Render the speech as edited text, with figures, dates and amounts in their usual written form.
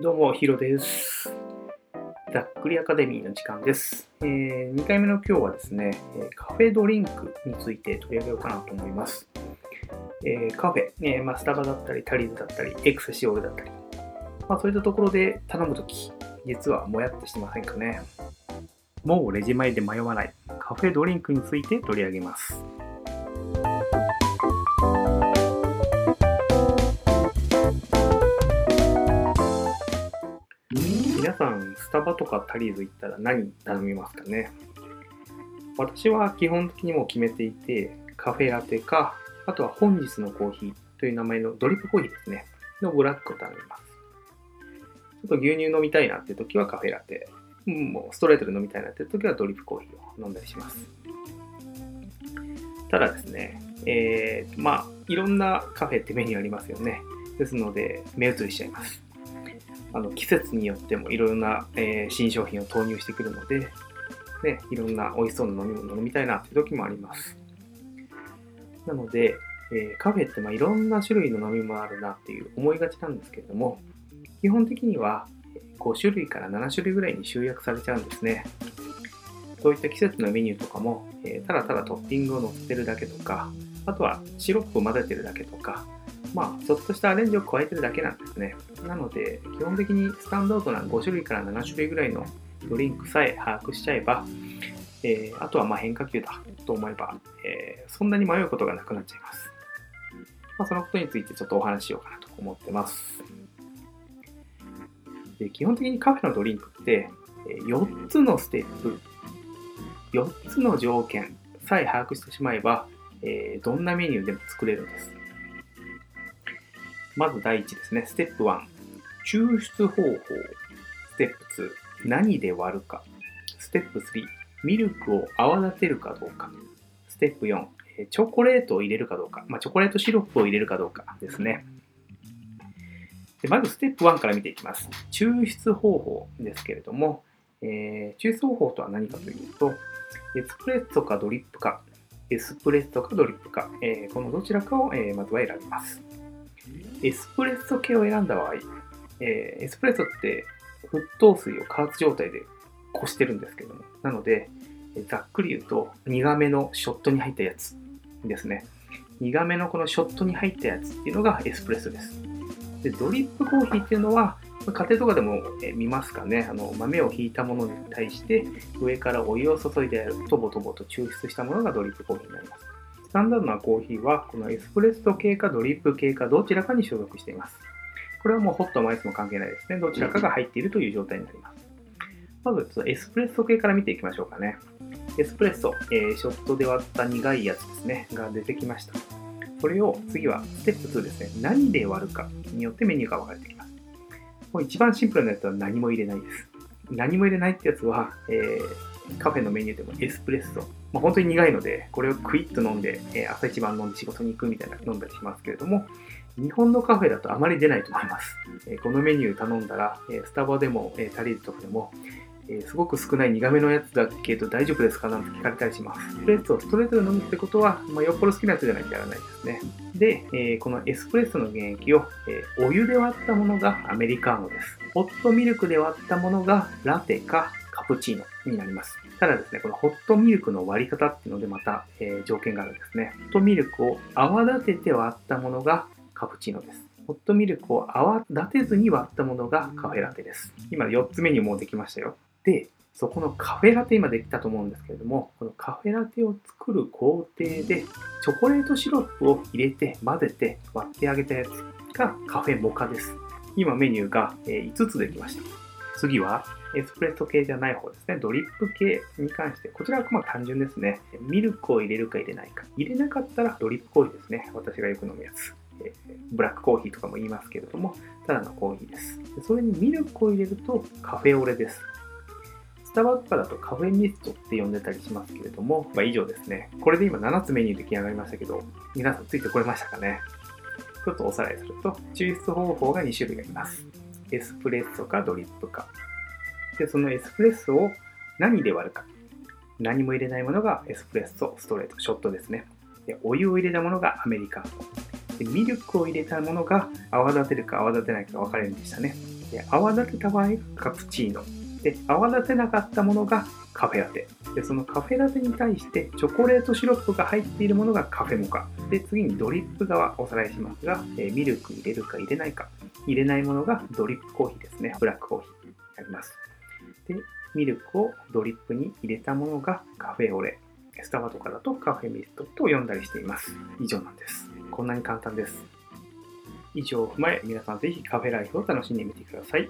どうもヒロです。ざっくりアカデミーの時間です。2回目の今日はですね、カフェドリンクについて取り上げようかなと思います。カフェ、スタバだったりタリーズだったりエクセシオールだったり、そういったところで頼むとき、実はもやっとしてませんかね。もうレジ前で迷わないカフェドリンクについて取り上げます。皆さん、スタバとかタリーズ行ったら何頼みますかね。私は基本的にもう決めていて、カフェラテか、あとは本日のコーヒーという名前のドリップコーヒーですね、のブラックを頼みます。ちょっと牛乳飲みたいなって時はカフェラテ、もうストレートで飲みたいなって時はドリップコーヒーを飲んだりします。ただですね、いろんなカフェってメニューありますよね。ですので目移りしちゃいます。季節によってもいろんな、新商品を投入してくるので、いろんな美味しそうな飲み物を飲みたいなという時もあります。なので、カフェっていろんな種類の飲み物あるなっていう思いがちなんですけれども、基本的には5種類から7種類ぐらいに集約されちゃうんですね。そういった季節のメニューとかも、ただトッピングを乗せてるだけとか、あとはシロップを混ぜてるだけとか、ちょっとしたアレンジを加えてるだけなんですね。なので基本的にスタンダードな5種類から7種類ぐらいのドリンクさえ把握しちゃえば、あとは変化球だと思えば、そんなに迷うことがなくなっちゃいます。そのことについてちょっとお話ししようかなと思ってます。で、基本的にカフェのドリンクって4つのステップ、4つの条件さえ把握してしまえば、どんなメニューでも作れるんです。まず第1ですね、ステップ1、抽出方法。ステップ2、何で割るか。ステップ3、ミルクを泡立てるかどうか。ステップ4、チョコレートを入れるかどうか、チョコレートシロップを入れるかどうかですね。で、まずステップ1から見ていきます。抽出方法ですけれども、抽出方法とは何かというと、エスプレッソかドリップか、このどちらかを、まずは選びます。エスプレッソ系を選んだ場合、エスプレッソって沸騰水を加圧状態でこしてるんですけども、なのでざっくり言うと苦めのショットに入ったやつですね。苦めのこのショットに入ったやつっていうのがエスプレッソです。で、ドリップコーヒーっていうのは家庭とかでも見ますかね。豆をひいたものに対して上からお湯を注いでやる、とぼとぼと抽出したものがドリップコーヒーになります。スタンダードなコーヒーはこのエスプレッソ系かドリップ系かどちらかに所属しています。これはもうホットもアイスも関係ないですね。どちらかが入っているという状態になります。まずエスプレッソ系から見ていきましょうかね。エスプレッソ、ショットで割った苦いやつですねが出てきました。これを次はステップ2ですね。何で割るかによってメニューが分かれてきます。もう一番シンプルなやつは何も入れないです。何も入れないってやつは、カフェのメニューでもエスプレッソ、本当に苦いのでこれをクイッと飲んで、朝一番飲んで仕事に行くみたいな飲んだりしますけれども、日本のカフェだとあまり出ないと思います。このメニュー頼んだら、スタバでも、タリーズとかでも、すごく少ない苦めのやつだけど大丈夫ですかなんて聞かれたりします。エスプレッソをストレートで飲むってことは、よっぽど好きなやつじゃないとやらないですね。で、このエスプレッソの原液を、お湯で割ったものがアメリカーノです。ホットミルクで割ったものがラテかカプチーノになります。ただですね、このホットミルクの割り方っていうのでまた、条件があるんですね。ホットミルクを泡立てて割ったものがカプチーノです。ホットミルクを泡立てずに割ったものがカフェラテです。今4つ目にもうできましたよ。で、そこのカフェラテ今できたと思うんですけれども、このカフェラテを作る工程でチョコレートシロップを入れて混ぜて割ってあげたやつがカフェモカです。今メニューが、5つできました。次はエスプレッソ系じゃない方ですね。ドリップ系に関して、こちらは単純ですね。ミルクを入れるか入れないか。入れなかったらドリップコーヒーですね。私がよく飲むやつ。ブラックコーヒーとかも言いますけれども、ただのコーヒーです。それにミルクを入れるとカフェオレです。スタバとかだとカフェミストって呼んでたりしますけれども、以上ですね。これで今7つメニュー出来上がりましたけど、皆さんついてこれましたかね。ちょっとおさらいすると、抽出方法が2種類あります。エスプレッソかドリップか。で、そのエスプレッソを何で割るか。何も入れないものがエスプレッソ、ストレート、ショットですね。で、お湯を入れたものがアメリカン。で、ミルクを入れたものが泡立てるか泡立てないか分かれるんでしたね。で、泡立てた場合がカプチーノで、泡立てなかったものがカフェラテで、そのカフェラテに対してチョコレートシロップが入っているものがカフェモカで、次にドリップ側おさらいしますが、ミルク入れるか入れないか、入れないものがドリップコーヒーですね、ブラックコーヒーになります。で、ミルクをドリップに入れたものがカフェオレ、スタバとかだとカフェミルトと呼んだりしています。以上なんです。こんなに簡単です。以上を踏まえ、皆さんぜひカフェライフを楽しんでみてください。